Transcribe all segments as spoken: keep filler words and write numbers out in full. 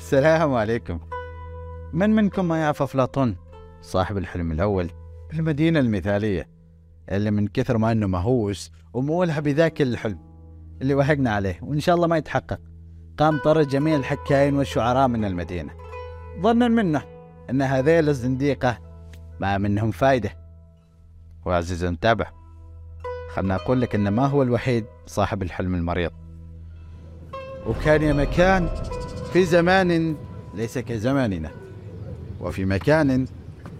السلام عليكم. من منكم ما يعرف أفلاطون صاحب الحلم الأول، المدينة المثالية اللي من كثر ما أنه مهووس ومولها بذاك الحلم اللي وهقنا عليه وإن شاء الله ما يتحقق، قام طرد جميع الحكاين والشعراء من المدينة ظنا منه أن هذيل الزنديقة ما منهم فايدة. وعزيزي المتابع، خلنا أقول لك أن ما هو الوحيد صاحب الحلم المريض. وكان يا مكان في زمان ليس كزماننا، وفي مكان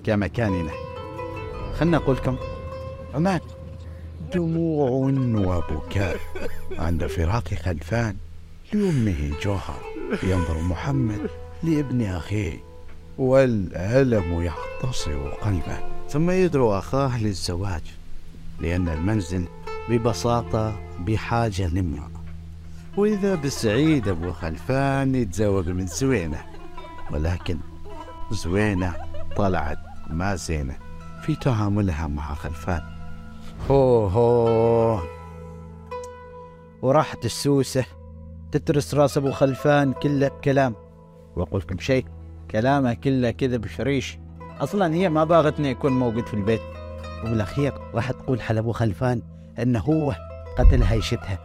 كمكاننا. خلنا أقولكم عمان. دموع وبكاء عند فراق خلفان لأمه جوهر، ينظر محمد لابن أخيه والألم يعتصر قلبه، ثم يدعو أخاه للزواج لأن المنزل ببساطة بحاجة لامرأة. وإذا بالسعيد أبو خلفان يتزوج من زوينة، ولكن زوينة طلعت ما زينة في تعاملها مع خلفان. هو هو وراحت السوسة تترس راس أبو خلفان كله بكلام، وأقول لكم شيء، كلامه كله كذب شريش، أصلا هي ما باغتني يكون موجود في البيت. وبالأخير راح تقول حل أبو خلفان أنه هو قتلها، يشتها،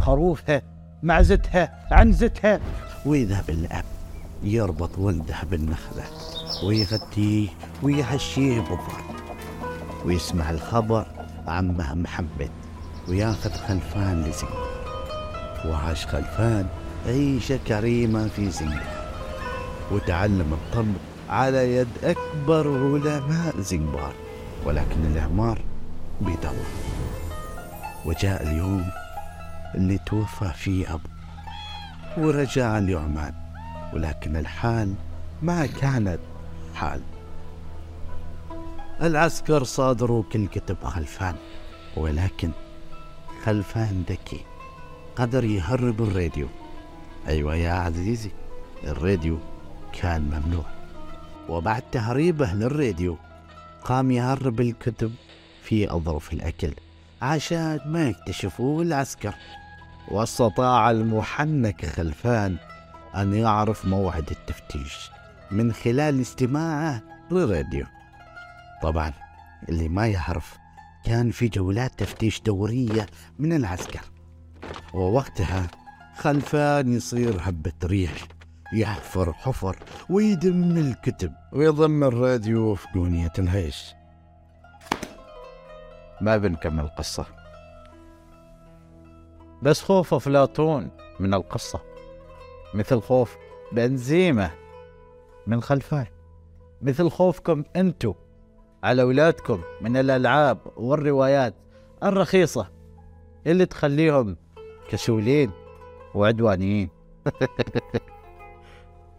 خروفها، معزتها، عنزتها. وإذا بالأب يربط ولده بالنخلة ويغتيه ويهشيه بالضرب، ويسمع الخبر عمه محمد وياخذ خلفان لزنبار. وعاش خلفان عيشة كريمة في زنبار، وتعلم الطب على يد أكبر علماء زنبار، ولكن الأعمار بيطول. وجاء اليوم اللي توفى فيه أبو، ورجع لعمان، ولكن الحال ما كانت حال. العسكر صادروا كل كتب خلفان، ولكن خلفان ذكي قدر يهرب الراديو. أيوة يا عزيزي، الراديو كان ممنوع، وبعد تهريبه للراديو قام يهرب الكتب في أظرف الأكل عشان ما يكتشفوه العسكر. واستطاع المحنك خلفان أن يعرف موعد التفتيش من خلال استماعه للراديو. طبعا اللي ما يعرف كان في جولات تفتيش دورية من العسكر، ووقتها خلفان يصير هبة ريح، يحفر حفر ويدم الكتب ويضم الراديو في قونية الهيش. ما بنكمل القصة، بس خوف أفلاطون من القصة مثل خوف بنزيمة من خلفان، مثل خوفكم أنتو على أولادكم من الألعاب والروايات الرخيصة اللي تخليهم كسولين وعدوانيين.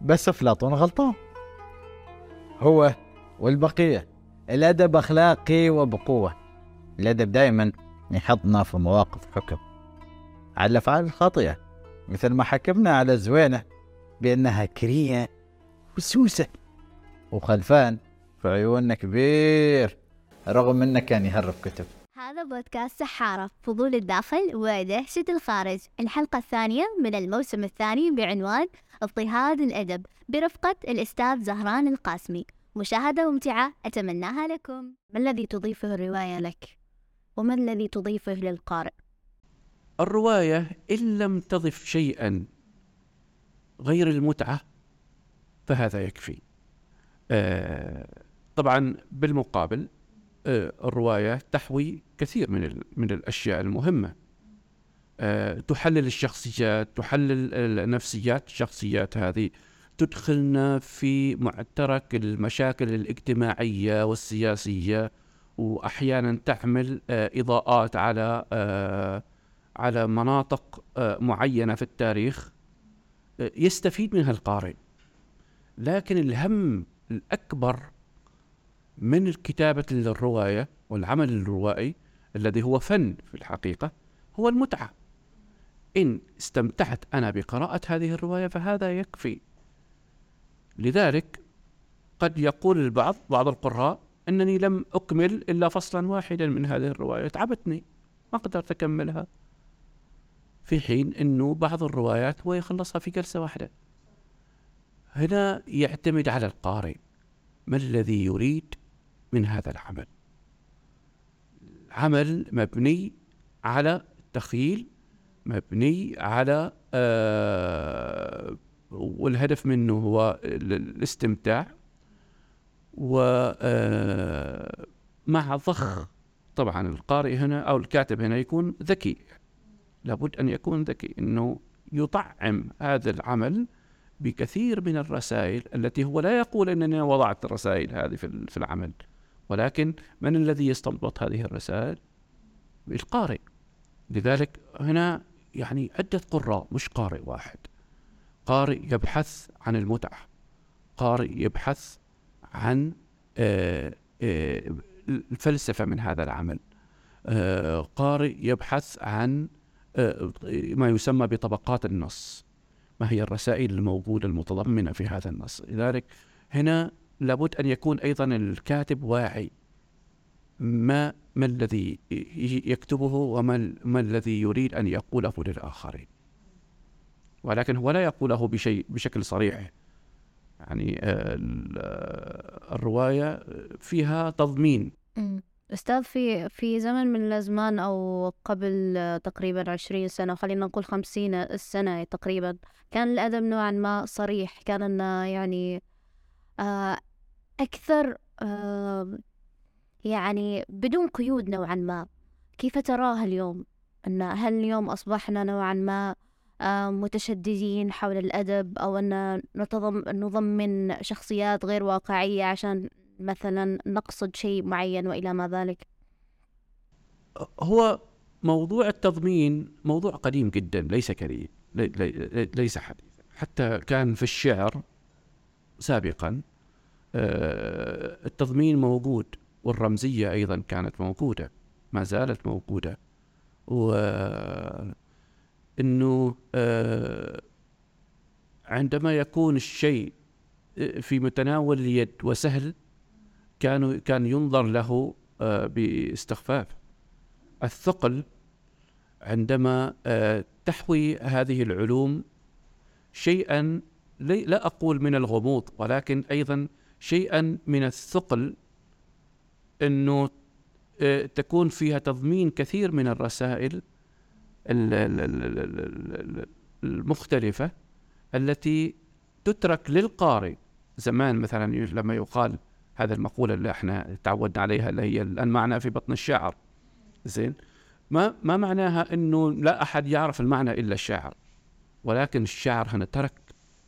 بس أفلاطون غلطان، هو والبقية. الأدب أخلاقي وبقوة، الأدب دائما يحطنا في مواقف حكم على الأفعال الخاطئة، مثل ما حكمنا على زوينة بأنها كريهة وسوسة، وخلفان في عيوننا كبير رغم أنه كان يهرب كتب. هذا بودكاست سحارة، فضول الداخل ودهشة الخارج، الحلقة الثانية من الموسم الثاني بعنوان اضطهاد الأدب برفقة الأستاذ زهران القاسمي. مشاهدة ممتعة أتمناها لكم. ما الذي تضيفه الرواية لك؟ وما الذي تضيفه للقارئ؟ الرواية إن لم تضف شيئا غير المتعة فهذا يكفي. آه طبعا بالمقابل آه الرواية تحوي كثير من من الأشياء المهمة. آه تحلل الشخصيات، تحلل النفسيات، الشخصيات هذه تدخلنا في معترك المشاكل الاجتماعية والسياسية، وأحيانا تعمل آه إضاءات على آه على مناطق آه معينة في التاريخ آه يستفيد منها القارئ. لكن الهم الأكبر من كتابة الرواية والعمل الروائي الذي هو فن في الحقيقة هو المتعة. إن استمتعت أنا بقراءة هذه الرواية فهذا يكفي. لذلك قد يقول البعض بعض القراء أنني لم أكمل إلا فصلا واحدا من هذه الرواية، تعبتني ما قدرت أكملها، في حين أنه بعض الروايات هو يخلصها في جلسة واحدة. هنا يعتمد على القارئ ما الذي يريد من هذا العمل. عمل مبني على التخيل، مبني على آه والهدف منه هو الاستمتاع، ومع ضخ طبعا القارئ هنا أو الكاتب هنا يكون ذكي، لابد أن يكون ذكي أنه يطعم هذا العمل بكثير من الرسائل التي هو لا يقول أنني وضعت الرسائل هذه في العمل، ولكن من الذي يستنبط هذه الرسائل؟ القارئ. لذلك هنا يعني عدة قراء، مش قارئ واحد. قارئ يبحث عن المتعة، قارئ يبحث عن الفلسفة من هذا العمل، قارئ يبحث عن ما يسمى بطبقات النص، ما هي الرسائل الموجودة المتضمنة في هذا النص. لذلك هنا لابد أن يكون أيضا الكاتب واعي ما ما الذي يكتبه وما ما الذي يريد أن يقوله للآخرين، ولكن هو لا يقوله بشيء بشكل صريح. يعني الرواية فيها تضمين. أستاذ في في زمن من الأزمان أو قبل تقريبا عشرين سنة، خلينا نقول خمسين سنة تقريبا، كان الأدب نوعا ما صريح، كان إنه يعني أكثر يعني بدون قيود نوعا ما. كيف تراه اليوم؟ إن هل اليوم أصبحنا نوعا ما متشددين حول الأدب، أو أن نضمن شخصيات غير واقعية عشان مثلا نقصد شيء معين وإلى ما ذلك؟ هو موضوع التضمين موضوع قديم جدا، ليس كريم لي لي ليس حديث، حتى كان في الشعر سابقا التضمين موجود، والرمزية أيضا كانت موجودة، ما زالت موجودة. و إنه عندما يكون الشيء في متناول اليد وسهل كانوا كان ينظر له باستخفاف. الثقل عندما تحوي هذه العلوم شيئا لا أقول من الغموض، ولكن أيضا شيئا من الثقل، إنه تكون فيها تضمين كثير من الرسائل المختلفة التي تترك للقارئ. زمان مثلا لما يقال هذا المقولة اللي احنا تعودنا عليها اللي هي المعنى في بطن الشعر، زين، ما ما معناها انه لا احد يعرف المعنى الا الشاعر، ولكن الشاعر هنا ترك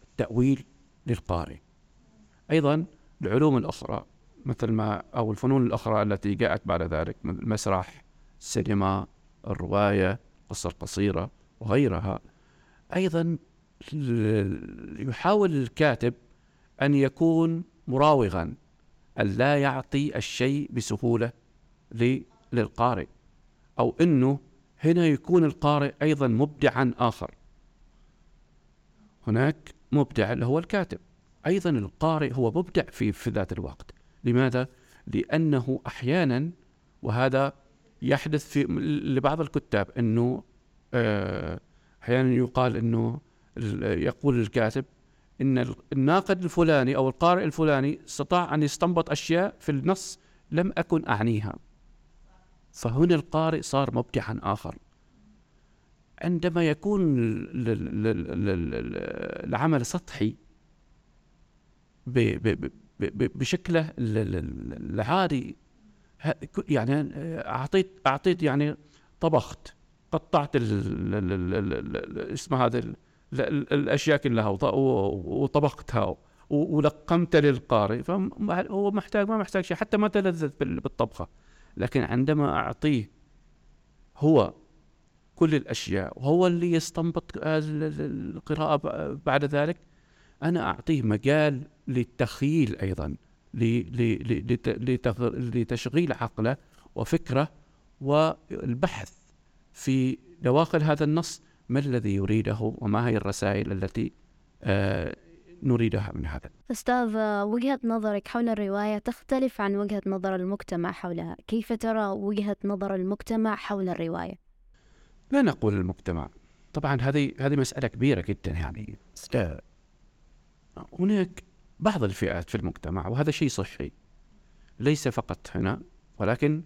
التأويل للقارئ. ايضا العلوم الاخرى مثل ما او الفنون الاخرى التي جاءت بعد ذلك، المسرح، السينما، الرواية، قصة قصيرة وغيرها، أيضا يحاول الكاتب أن يكون مراوغا، أن لا يعطي الشيء بسهولة للقارئ، أو أنه هنا يكون القارئ أيضا مبدعا آخر. هناك مبدع اللي هو الكاتب، أيضا القارئ هو مبدع في, في ذات الوقت. لماذا؟ لأنه أحيانا، وهذا يحدث في لبعض الكتاب، انه احيانا يقال انه يقول الكاتب ان الناقد الفلاني او القارئ الفلاني استطاع ان يستنبط اشياء في النص لم اكن اعنيها، فهنا القارئ صار مبدعا اخر. عندما يكون العمل سطحي بشكله العادي، يعني أعطيت أعطيت يعني طبخت، قطعت اسم هذا الأشياء كلها وطبختها ولقمت للقارئ، فهو محتاج ما محتاج شيء، حتى ما تلذذ بالطبخة. لكن عندما أعطيه هو كل الأشياء وهو اللي يستنبط القراءة بعد ذلك، أنا أعطيه مجال للتخيل أيضاً، لتشغيل عقله وفكره والبحث في دواخل هذا النص، ما الذي يريده وما هي الرسائل التي نريدها من هذا. أستاذ، وجهة نظرك حول الرواية تختلف عن وجهة نظر المجتمع حولها، كيف ترى وجهة نظر المجتمع حول الرواية؟ لا نقول المجتمع، طبعا هذه هذه مسألة كبيرة جدا، يعني هناك بعض الفئات في المجتمع، وهذا شيء صحي ليس فقط هنا ولكن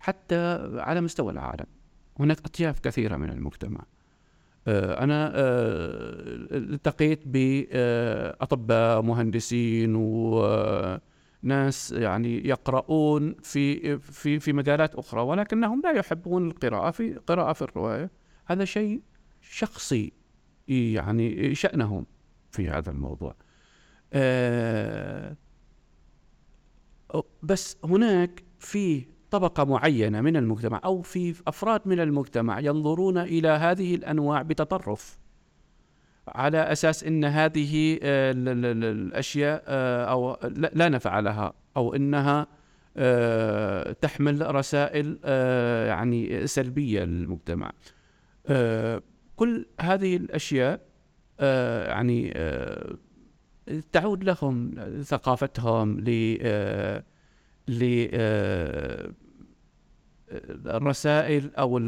حتى على مستوى العالم، هناك أطياف كثيرة من المجتمع. أنا التقيت بأطباء مهندسين وناس يعني يقرؤون في في في مجالات أخرى ولكنهم لا يحبون القراءة في قراءة في الرواية، هذا شيء شخصي يعني شأنهم في هذا الموضوع. بس هناك في طبقة معينة من المجتمع أو في أفراد من المجتمع ينظرون إلى هذه الأنواع بتطرف على أساس أن هذه الأشياء أو لا نفع لها أو أنها تحمل رسائل يعني سلبية للمجتمع. كل هذه الأشياء يعني تعود لهم ثقافتهم ل للرسائل أو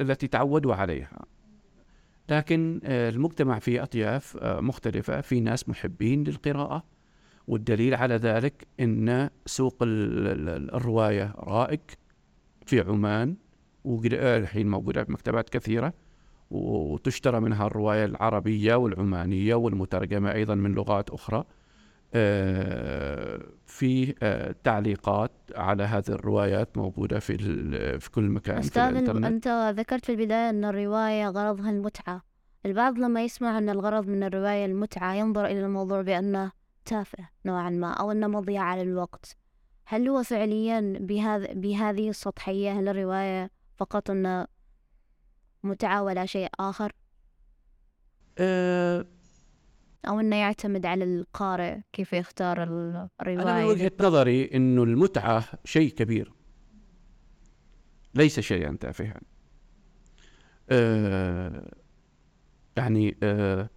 التي تعودوا عليها، لكن المجتمع في أطياف مختلفة في ناس محبين للقراءة، والدليل على ذلك أن سوق الرواية رائج في عمان، والحين موجودة في مكتبات كثيرة وتشترى منها الرواية العربية والعمانية والمترجمة أيضا من لغات أخرى. في تعليقات على هذه الروايات موجودة في في كل مكان. أستاذ، أنت ذكرت في البداية أن الرواية غرضها المتعة، البعض لما يسمع أن الغرض من الرواية المتعة ينظر إلى الموضوع بأنه تافه نوعا ما أو أنه مضيعة للوقت. هل هو فعليا بهذا بهذه السطحية؟ هل الرواية فقط أن متعة ولا شيء آخر؟ أه أو أنه يعتمد على القارئ كيف يختار الرواية. أنا من وجهة نظري أنه المتعة شيء كبير ليس شيئا تافها. أه يعني أه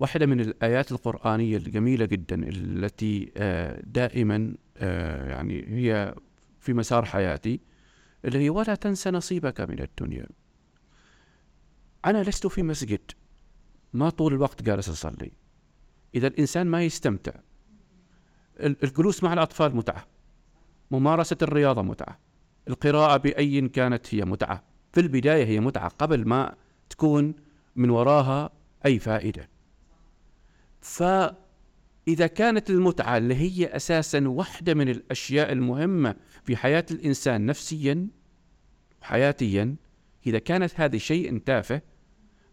واحدة من الآيات القرآنية الجميلة جدا التي أه دائما أه يعني هي في مسار حياتي، اللي هي ولا تنسى نصيبك من الدنيا. أنا لست في مسجد، ما طول الوقت جالس أصلي، إذا الإنسان ما يستمتع. الجلوس مع الأطفال متعة، ممارسة الرياضة متعة، القراءة بأي كانت هي متعة، في البداية هي متعة قبل ما تكون من وراها أي فائدة. فإذا كانت المتعة اللي هي أساسا واحدة من الأشياء المهمة في حياة الإنسان نفسيا وحياتيا، إذا كانت هذه شيء تافه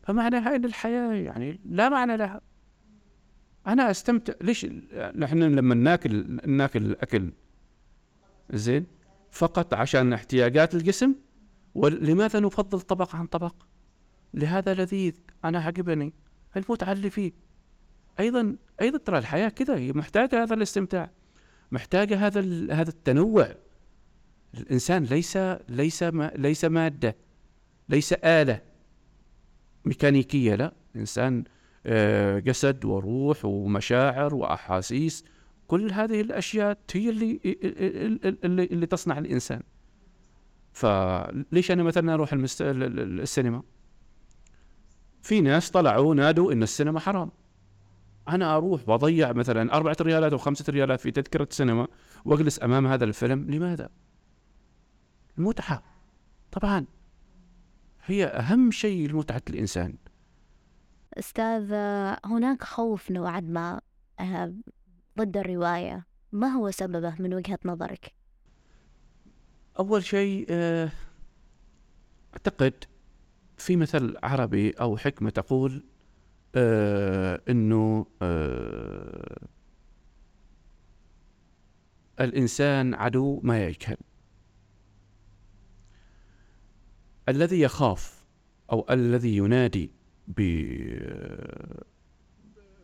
فمعناها أن الحياة يعني لا معنى لها. أنا أستمتع ليش؟ نحن لما ناكل ناكل الأكل زين فقط عشان احتياجات الجسم، ولماذا نفضل طبق عن طبق؟ لهذا لذيذ، أنا عجبني، المتعة اللي فيه. أيضا أيضا ترى الحياة كذا، هي محتاجة هذا الاستمتاع، محتاجة هذا هذا التنوع. الإنسان ليس ليس ما ليس مادة، ليس آلة ميكانيكية، لا، إنسان جسد وروح ومشاعر وأحاسيس. كل هذه الأشياء هي اللي اللي, اللي تصنع الإنسان. فليش أنا مثلا أروح المست... السينما؟ في ناس طلعوا نادوا إن السينما حرام، أنا أروح بضيع مثلا أربعة ريالات أو خمسة ريالات في تذكرة سينما وأجلس أمام هذا الفيلم، لماذا؟ المتعة طبعا هي أهم شيء لمتعة الإنسان. أستاذ، هناك خوف نوعا ما ضد الرواية، ما هو سببه من وجهة نظرك؟ أول شيء أعتقد في مثل عربي أو حكمة تقول إنه الإنسان عدو ما يجهل. الذي يخاف أو الذي ينادي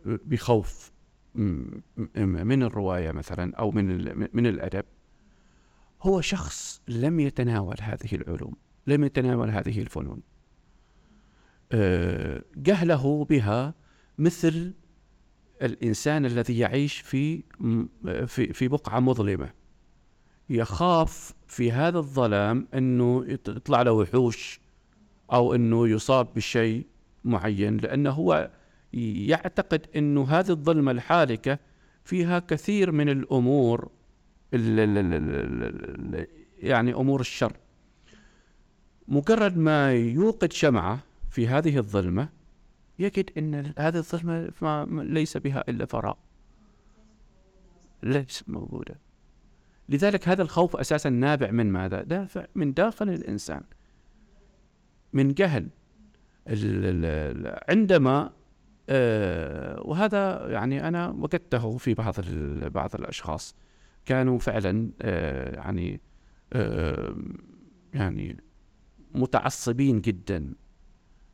بخوف من الرواية مثلا أو من الأدب هو شخص لم يتناول هذه العلوم، لم يتناول هذه الفنون، جهله بها مثل الإنسان الذي يعيش في في بقعة مظلمة، يخاف في هذا الظلام أنه يطلع له وحوش أو أنه يصاب بشيء معين، لأنه هو يعتقد أن هذه الظلمة الحالكة فيها كثير من الأمور يعني أمور الشر. مجرد ما يوقد شمعة في هذه الظلمة يجد أن هذه الظلمة ليس بها إلا فراغ، ليس موجودة. لذلك هذا الخوف أساسا نابع من ماذا؟ دافع من داخل الإنسان، من جهل. عندما آه وهذا يعني أنا وجدته في بعض بعض الأشخاص كانوا فعلا آه يعني آه يعني متعصبين جدا،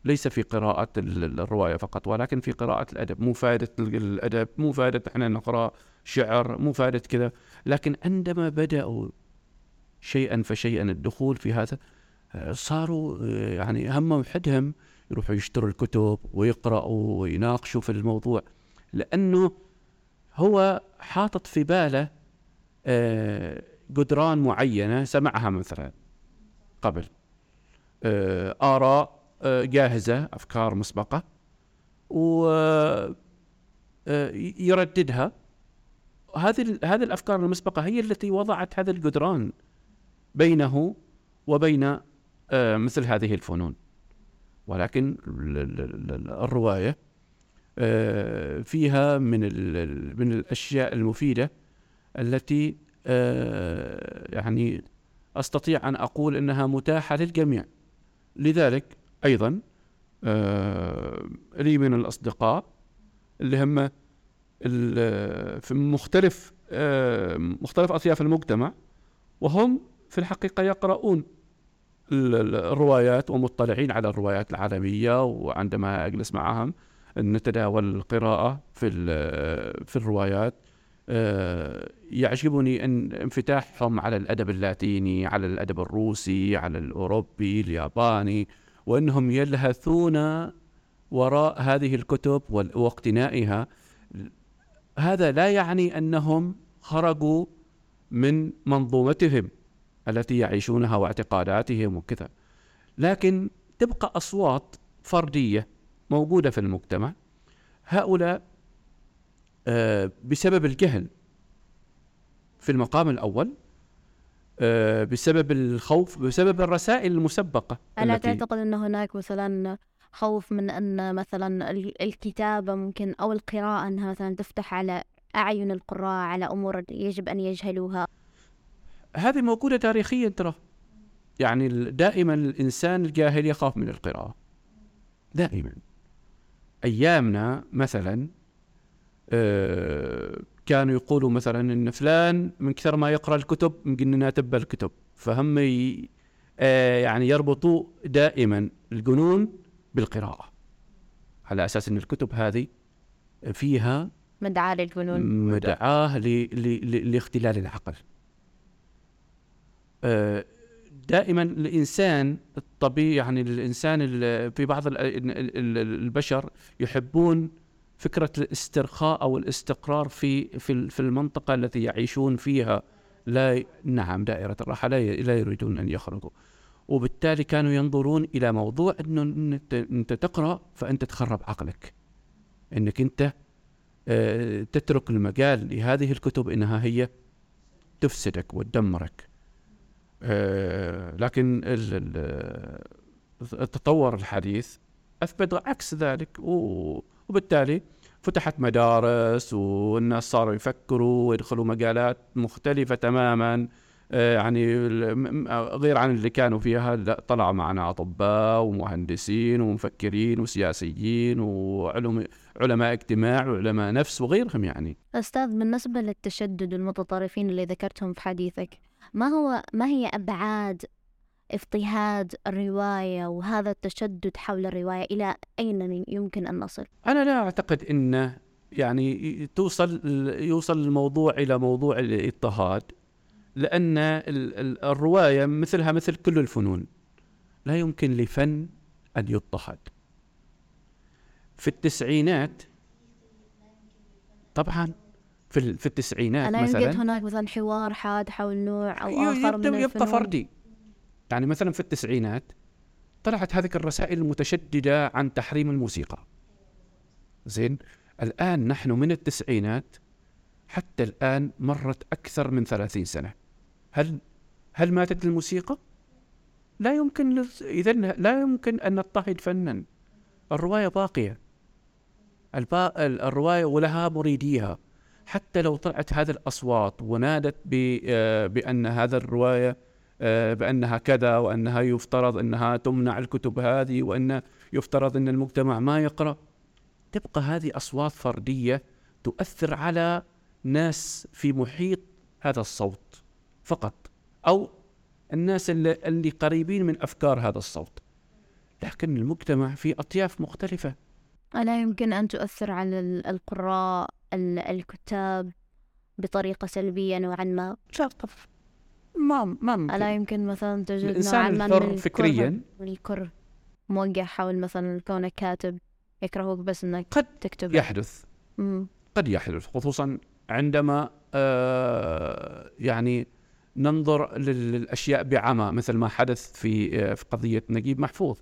ليس في قراءة الرواية فقط ولكن في قراءة الأدب. مو فائدة الأدب، مو فائدة إحنا نقرأ شعر، مو فائدة كذا. لكن عندما بدأوا شيئا فشيئا الدخول في هذا صاروا يعني هم وحدهم يروحوا يشتروا الكتب ويقرأوا ويناقشوا في الموضوع، لأنه هو حاطط في باله جدران معينة سمعها مثلا قبل، آراء جاهزة، أفكار مسبقة، ويرددها. هذه هذه الأفكار المسبقة هي التي وضعت هذا الجدران بينه وبين مثل هذه الفنون. ولكن الرواية فيها من من الأشياء المفيدة التي يعني أستطيع أن أقول أنها متاحة للجميع. لذلك أيضا لي من الأصدقاء اللي هم في مختلف مختلف أطياف المجتمع، وهم في الحقيقة يقرؤون الروايات ومطلعين على الروايات العالمية، وعندما أجلس معهم نتداول القراءة في في الروايات يعجبني أن انفتاحهم على الأدب اللاتيني، على الأدب الروسي، على الأوروبي، الياباني، وأنهم يلهثون وراء هذه الكتب واقتنائها. هذا لا يعني أنهم خرجوا من منظومتهم التي يعيشونها واعتقاداتهم وكذا، لكن تبقى أصوات فردية موجودة في المجتمع. هؤلاء بسبب الجهل في المقام الأول، بسبب الخوف، بسبب الرسائل المسبقة. ألا تعتقد أن هناك مثلا خوف من أن مثلا الكتابة ممكن أو القراءة أنها مثلا تفتح على أعين القراء على أمور يجب أن يجهلوها؟ هذه موجودة تاريخيا ترى، يعني دائما الإنسان الجاهل يخاف من القراءة دائما. أيامنا مثلا كانوا يقولوا مثلا إن فلان من كثر ما يقرأ الكتب مجننا تب الكتب، فهم يعني يربطوا دائما الجنون بالقراءة على أساس إن الكتب هذه فيها مدعاة للجنون، مدعاة لاختلال العقل. دائما الإنسان الطبيعي يعني الإنسان في بعض البشر يحبون فكرة الاسترخاء أو الاستقرار في في في المنطقة التي يعيشون فيها، لا نعم دائرة الراحة، لا يريدون أن يخرجوا. وبالتالي كانوا ينظرون إلى موضوع إنه أنت, أنت تقرأ فأنت تخرب عقلك، إنك أنت تترك المجال لهذه الكتب إنها هي تفسدك وتدمرك. لكن التطور الحديث أثبت عكس ذلك، وبالتالي فتحت مدارس والناس صاروا يفكروا ويدخلوا مجالات مختلفة تماما، يعني غير عن اللي كانوا فيها. لا، طلعوا معنا أطباء ومهندسين ومفكرين وسياسيين وعلماء اجتماع وعلماء نفس وغيرهم. يعني أستاذ، بالنسبة للتشدد والمتطرفين اللي ذكرتهم في حديثك، ما هو ما هي أبعاد اضطهاد الرواية وهذا التشدد حول الرواية؟ إلى أين يمكن أن نصل؟ أنا لا أعتقد أنه يعني توصل يوصل الموضوع إلى موضوع الاضطهاد، لأن الرواية مثلها مثل كل الفنون، لا يمكن لفن أن يضطهد. في التسعينات طبعاً في في التسعينات أنا مثلاً يوجد هناك مثلاً حوار حاد حول نوع أو آخر من الفنون، يبقى فردي. يعني مثلاً في التسعينات طلعت هذه الرسائل المتشددة عن تحريم الموسيقى، زين، الآن نحن من التسعينات حتى الآن مرت أكثر من ثلاثين سنة. هل هل ماتت الموسيقى؟ لا يمكن، إذن لا يمكن أن نضطهد فنًا. الرواية باقية، الرواية ولها مريديها، حتى لو طلعت هذه الأصوات ونادت بأن هذا الرواية بأنها كذا، وأنها يفترض أنها تمنع الكتب هذه، وأن يفترض أن المجتمع ما يقرأ، تبقى هذه أصوات فردية تؤثر على ناس في محيط هذا الصوت فقط، أو الناس اللي, اللي قريبين من أفكار هذا الصوت. لكن المجتمع في أطياف مختلفة، ألا يمكن أن تؤثر على القراء الكتاب بطريقة سلبية نوعا ما. شرط ما ما ممكن. ألا يمكن مثلا تجد نوعا ما من فكريا الكره موجه حول مثلا كونك كاتب يكرهوك بس أنك قد تكتب. يحدث م- قد يحدث، خصوصا عندما آه يعني ننظر للأشياء بعمى، مثل ما حدث في في قضية نجيب محفوظ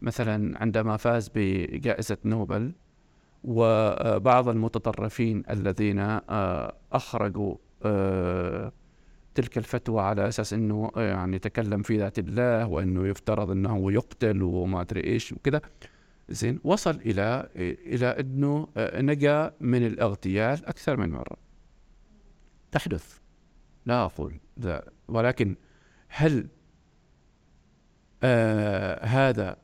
مثلا، عندما فاز بجائزة نوبل، وبعض المتطرفين الذين أخرجوا تلك الفتوى على أساس أنه يعني تكلم في ذات الله، وأنه يفترض أنه يقتل وما أدري إيش وكذا، زين، وصل إلى إلى أنه نجا من الاغتيال أكثر من مرة. تحدث، لا أقول ذا، ولكن هل آه هذا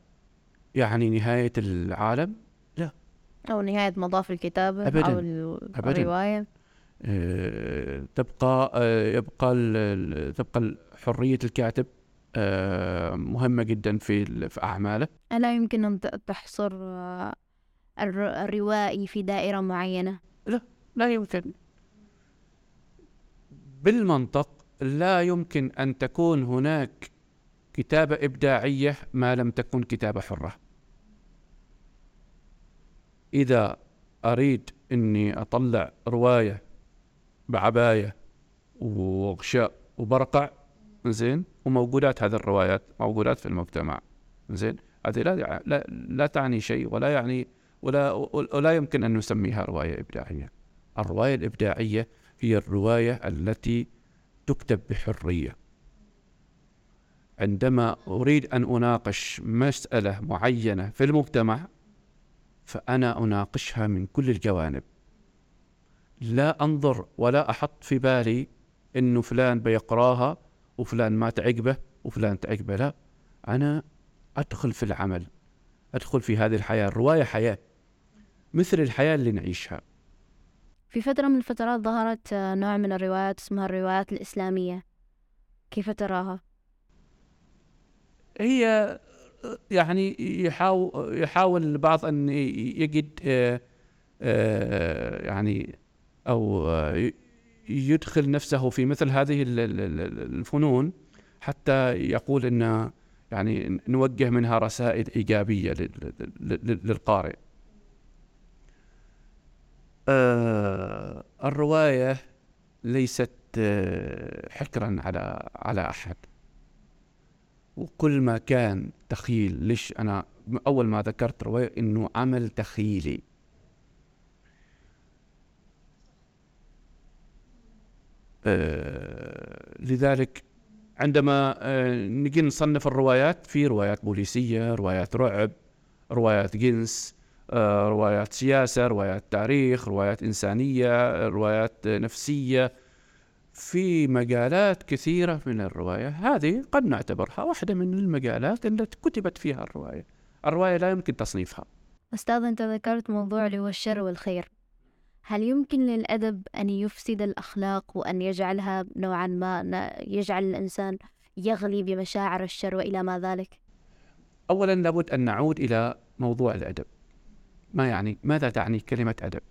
يعني نهاية العالم؟ لا، أو نهاية مضاف الكتابة أبداً. أو الرواية آه تبقى آه يبقى تبقى حرية الكاتب آه مهمة جدا في في أعماله. ألا يمكن أن تحصر الروائي في دائرة معينة؟ لا، لا يمكن بالمنطق. لا يمكن أن تكون هناك كتابة إبداعية ما لم تكن كتابة حرة. إذا أريد أني أطلع رواية بعباية وغشاء وبرقع، زين، وموجودات هذه الروايات موجودات في المجتمع، زين، هذه لا, لا, لا تعني شيء، ولا يعني ولا, ولا يمكن أن نسميها رواية إبداعية. الرواية الإبداعية هي الرواية التي تكتب بحرية. عندما أريد أن أناقش مسألة معينة في المجتمع، فأنا أناقشها من كل الجوانب، لا أنظر ولا أحط في بالي إنه فلان بيقراها وفلان ما تعجبه وفلان تعجبه، لا، أنا أدخل في العمل، أدخل في هذه الحياة. الرواية حياة مثل الحياة اللي نعيشها. في فترة من الفترات ظهرت نوع من الروايات اسمها الروايات الإسلامية، كيف تراها؟ هي يعني يحاول يحاول البعض أن يجد يعني أو يدخل نفسه في مثل هذه الفنون، حتى يقول أن يعني نوجه منها رسائل إيجابية للقارئ. الرواية ليست حكرا على على أحد، وكل ما كان تخيل، ليش أنا أول ما ذكرت رواية إنه عمل تخيلي، آه لذلك عندما آه نجي نصنف الروايات، في روايات بوليسية، روايات رعب، روايات جنس، آه روايات سياسة، روايات تاريخ، روايات إنسانية، روايات نفسية، في مجالات كثيرة من الرواية. هذه قد نعتبرها واحدة من المجالات التي كتبت فيها الرواية. الرواية لا يمكن تصنيفها. أستاذ، أنت ذكرت موضوع اللي هو الشر والخير، هل يمكن للأدب أن يفسد الأخلاق وأن يجعلها نوعا ما، يجعل الإنسان يغلي بمشاعر الشر وإلى ما ذلك؟ أولا لابد أن نعود إلى موضوع الأدب، ما يعني، ماذا تعني كلمة أدب؟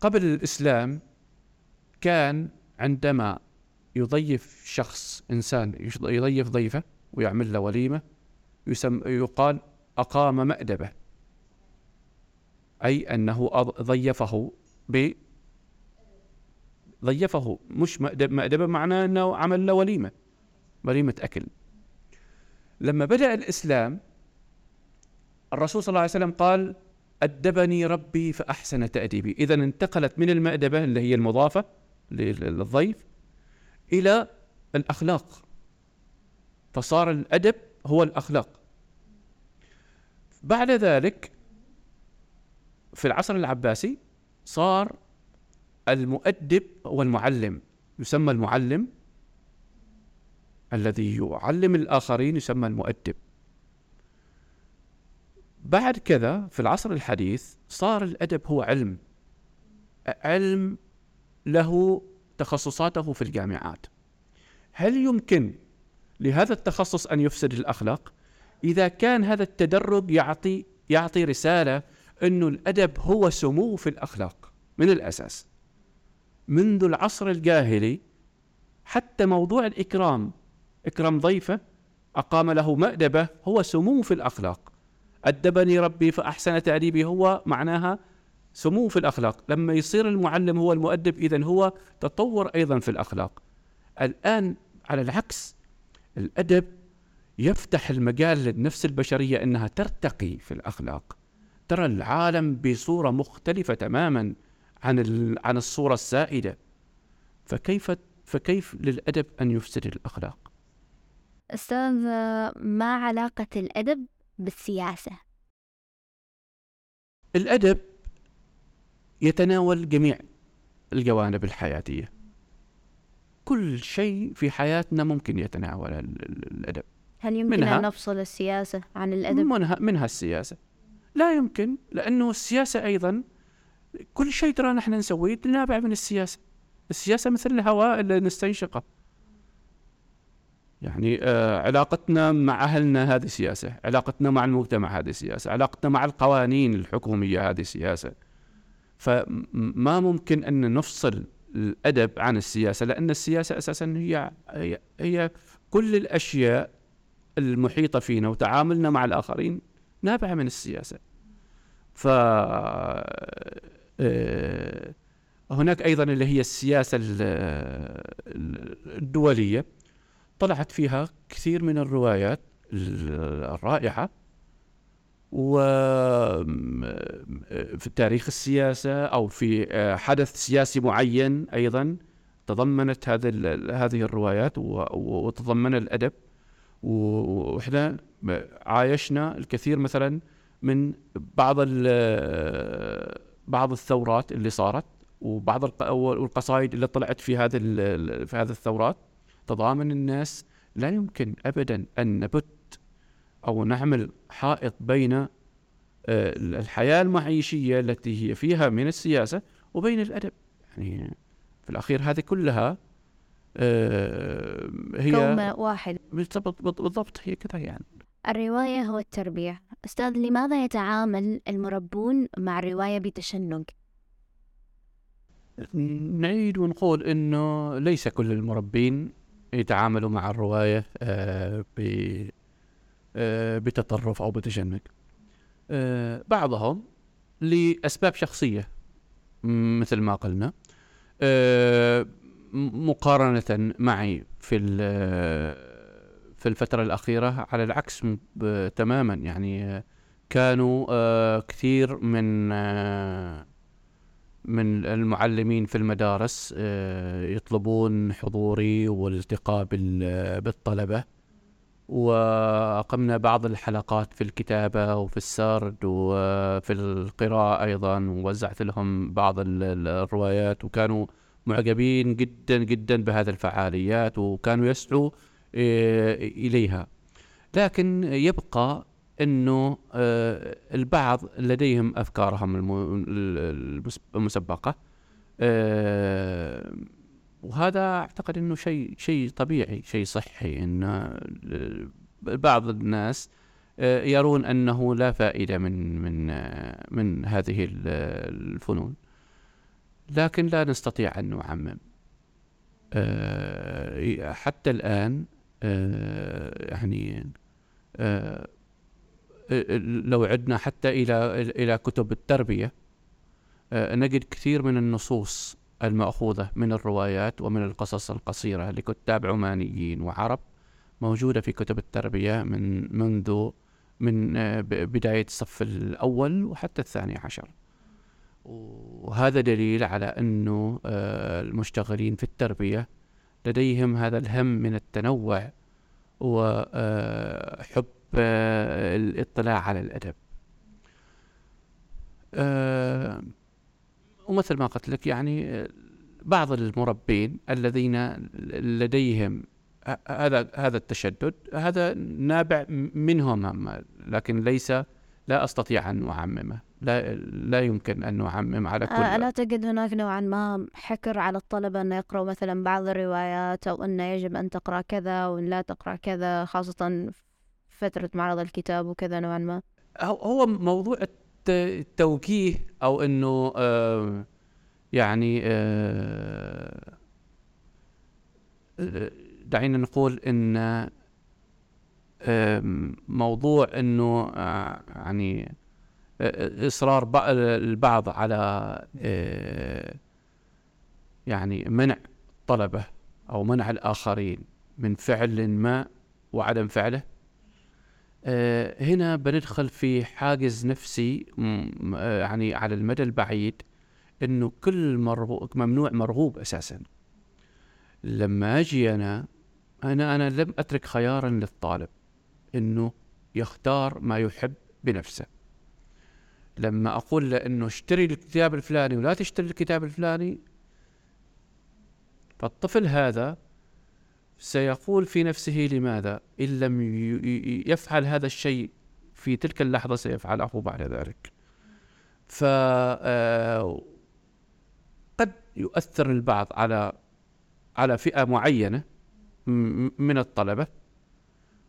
قبل الإسلام كان عندما يضيف شخص، إنسان يضيف ضيفه ويعمل له وليمة، يسم يقال أقام مأدبة، أي أنه ضيفه ب ضيفه مش مأدب. مأدبة معناه أنه عمل له وليمة، وليمة أكل. لما بدأ الإسلام الرسول صلى الله عليه وسلم قال أدبني ربي فأحسن تأديبي. إذا انتقلت من المأدبة اللي هي المضافة للضيف إلى الأخلاق، فصار الأدب هو الأخلاق. بعد ذلك في العصر العباسي صار المؤدب هو المعلم، يسمى المعلم، الذي يعلم الآخرين يسمى المؤدب. بعد كذا في العصر الحديث صار الأدب هو علم، علم له تخصصاته في الجامعات. هل يمكن لهذا التخصص أن يفسد الأخلاق؟ إذا كان هذا التدرج يعطي يعطي رسالة أنه الأدب هو سمو في الأخلاق من الأساس. منذ العصر الجاهلي حتى موضوع الإكرام، إكرام ضيفه أقام له مأدبة، هو سمو في الأخلاق. أدبني ربي فأحسن تأديبي هو معناها سمو في الأخلاق. لما يصير المعلم هو المؤدب إذن هو تطور أيضا في الأخلاق. الآن على العكس، الأدب يفتح المجال للنفس البشرية أنها ترتقي في الأخلاق، ترى العالم بصورة مختلفة تماما عن عن الصورة السائدة. فكيف فكيف للأدب أن يفسد الأخلاق؟ أستاذ، ما علاقة الأدب بالسياسة؟ الأدب يتناول جميع الجوانب الحياتية، كل شيء في حياتنا ممكن يتناول الأدب. هل يمكن أن نفصل السياسة عن الأدب؟ منها, منها السياسة لا يمكن، لأنه السياسة أيضا كل شيء ترى نحن نسويه نابع من السياسة. السياسة مثل الهواء اللي نستنشقه، يعني آه علاقتنا مع أهلنا هذه سياسة، علاقتنا مع المجتمع هذه سياسة، علاقتنا مع القوانين الحكومية هذه سياسة. فما ممكن أن نفصل الأدب عن السياسة، لأن السياسة أساسا هي, هي, هي كل الأشياء المحيطة فينا وتعاملنا مع الآخرين نابعة من السياسة. فهناك أيضا اللي هي السياسة الدولية، طلعت فيها كثير من الروايات الرائعة وفي تاريخ السياسة أو في حدث سياسي معين أيضا تضمنت هذه الروايات وتضمن الأدب. وإحنا عايشنا الكثير مثلا من بعض بعض الثورات اللي صارت وبعض القصائد اللي طلعت في هذا في هذه الثورات تضامن الناس. لا يمكن أبدا أن نبت أو نعمل حائط بين الحياة المعيشية التي هي فيها من السياسة وبين الأدب، يعني في الأخير هذه كلها هي كومة واحد بالضبط، هي كذا. يعني الرواية هو التربية. أستاذ، لماذا يتعامل المربون مع الرواية بتشنج؟ نعيد ونقول إنه ليس كل المربين يتعاملوا مع الرواية بتطرف أو بتشنج. بعضهم لأسباب شخصية مثل ما قلنا، مقارنة معي في في الفترة الأخيرة على العكس تماما، يعني كانوا كثير من من المعلمين في المدارس يطلبون حضوري والالتقاء بالطلبة، وأقمنا بعض الحلقات في الكتابة وفي السرد وفي القراءة أيضا، ووزعت لهم بعض الروايات وكانوا معجبين جدا جدا بهذه الفعاليات وكانوا يسعوا إليها. لكن يبقى أنه البعض لديهم أفكارهم المسبقة، وهذا أعتقد أنه شيء شيء طبيعي، شيء صحي، أن بعض الناس يرون أنه لا فائدة من من من هذه الفنون. لكن لا نستطيع أن نعمم. حتى الآن يعني لو عدنا حتى إلى إلى كتب التربية نجد كثير من النصوص المأخوذة من الروايات ومن القصص القصيرة لكتاب عمانيين وعرب موجودة في كتب التربية من منذ من بداية الصف الأول وحتى الثاني عشر. وهذا دليل على أنه المشتغلين في التربية لديهم هذا الهم من التنوع وحب الاطلاع على الأدب. ومثل ما قلت لك يعني بعض المربين الذين لديهم هذا هذا التشدد هذا نابع منهم هم، لكن ليس لا أستطيع أن أعممه، لا لا يمكن أن أعمم على كل. أنا أعتقد هناك نوعا ما حكر على الطلبة أن يقرأوا مثلا بعض الروايات، أو أن يجب أن تقرأ كذا وأن لا تقرأ كذا، خاصة فترة معرض الكتاب وكذا. نوعا ما هو موضوع التوجيه، أو أنه آه يعني آه دعينا نقول أن موضوع أنه يعني إصرار البعض على يعني منع الطلبة أو منع الآخرين من فعل ما وعدم فعله، هنا بندخل في حاجز نفسي يعني على المدى البعيد، أنه كل مرغوب ممنوع مرغوب أساساً. لما أجي أنا أنا أنا لم أترك خياراً للطالب إنه يختار ما يحب بنفسه. لما أقول له إنه اشتري الكتاب الفلاني ولا تشتري الكتاب الفلاني، فالطفل هذا سيقول في نفسه لماذا إن لم يفعل هذا الشيء في تلك اللحظة سيفعله بعد ذلك. فقد يؤثر البعض على على فئة معينة من الطلبة،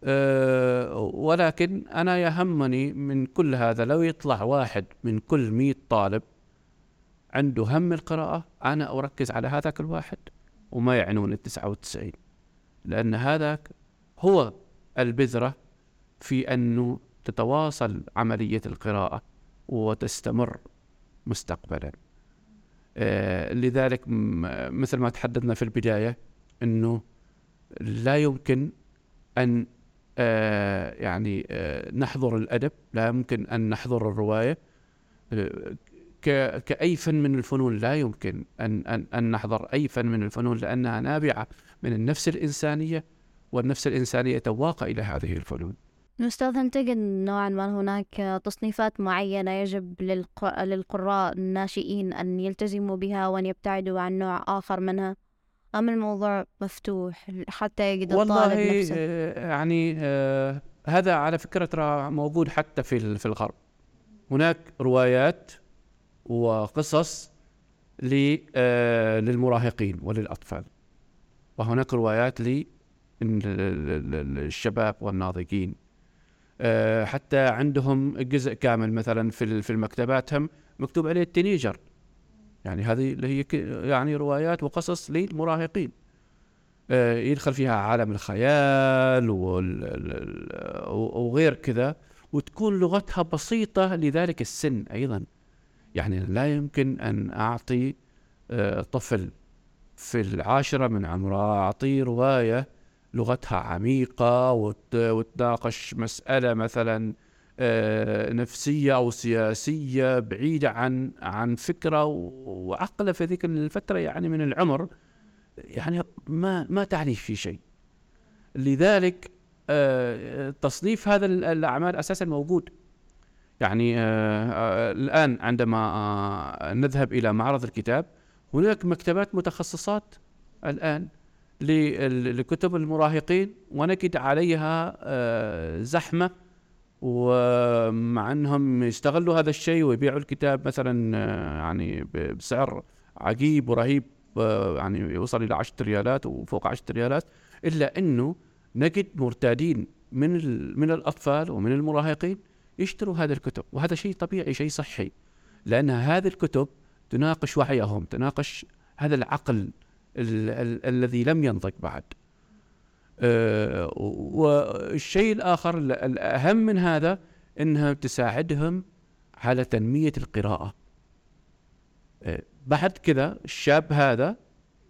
أه ولكن أنا يهمني من كل هذا لو يطلع واحد من كل مئة طالب عنده هم القراءة، أنا أركز على هذاك الواحد وما يعنون التسعة وتسعين، لأن هذاك هو البذرة في أنه تتواصل عملية القراءة وتستمر مستقبلا. أه لذلك مثل ما تحدثنا في البداية أنه لا يمكن أن آه يعني آه نحضر الأدب، لا يمكن أن نحضر الرواية آه كأي فن من الفنون، لا يمكن أن, أن, أن نحضر أي فن من الفنون، لأنها نابعة من النفس الإنسانية، والنفس الإنسانية تواقع إلى هذه الفنون. أستاذ، هل تجد نوعا ما هناك تصنيفات معينة يجب للقراء الناشئين أن يلتزموا بها وأن يبتعدوا عن نوع آخر منها؟ أم الموضوع مفتوح حتى يقدر الطالب نفسه؟ والله يعني آه هذا على فكرة ترى موجود حتى في في الغرب. هناك روايات وقصص آه للمراهقين وللأطفال، وهناك روايات للشباب والناضجين، آه حتى عندهم جزء كامل مثلا في في المكتبات هم مكتوب عليه التينيجر، يعني هذه اللي هي يعني روايات وقصص للمراهقين آه يدخل فيها عالم الخيال وغير كذا، وتكون لغتها بسيطة لذلك السن أيضا. يعني لا يمكن أن أعطي آه طفل في العاشرة من عمره أعطي رواية لغتها عميقة وتناقش مسألة مثلا نفسية أو سياسية بعيدة عن عن فكرة وعقله في ذيك الفترة يعني من العمر، يعني ما ما تعني في شيء. لذلك تصنيف هذا الأعمال أساسا موجود. يعني الآن عندما نذهب إلى معرض الكتاب هناك مكتبات متخصصات الآن لكتب المراهقين، ونجد عليها زحمة، ومع أنهم يستغلوا هذا الشيء ويبيعوا الكتاب مثلا يعني بسعر عجيب ورهيب، يعني يوصل إلى عشرة ريالات وفوق عشرة ريالات، إلا أنه نجد مرتادين من من الأطفال ومن المراهقين يشتروا هذه الكتب. وهذا شيء طبيعي، شيء صحي، لأن هذه الكتب تناقش وعيهم، تناقش هذا العقل ال- ال- الذي لم ينضج بعد. أه والشيء الآخر الأهم من هذا أنها تساعدهم على تنمية القراءة. أه بعد كذا الشاب هذا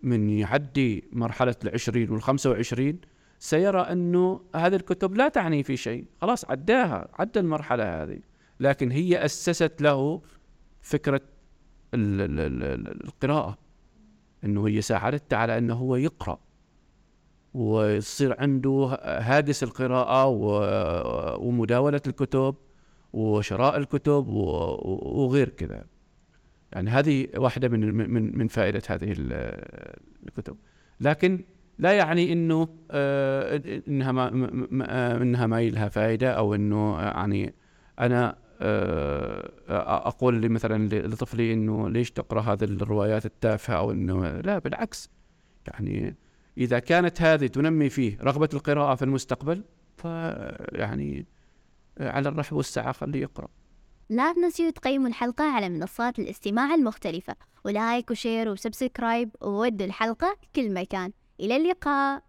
من يعدي مرحلة العشرين والخمسة وعشرين سيرى أنه هذه الكتب لا تعني في شيء، خلاص عداها، عدى المرحلة هذه، لكن هي أسست له فكرة القراءة، أنه هي ساعدته على أنه هو يقرأ ويصير عنده هاجس القراءة ومداولة الكتب وشراء الكتب وغير كذا. يعني هذه واحدة من من من فائدة هذه الكتب، لكن لا يعني إنه إنها ما إنها ما لها فائدة، أو إنه يعني أنا أقول مثلا لطفلي إنه ليش تقرأ هذه الروايات التافهة، أو إنه لا، بالعكس، يعني إذا كانت هذه تنمي فيه رغبة القراءة في المستقبل، فيعني على الرحب والسعة خليه يقرأ. لا تنسوا تقيموا الحلقة على منصات الاستماع المختلفة، ولايك وشير وسبسكرايب، وودوا الحلقة كل مكان. إلى اللقاء.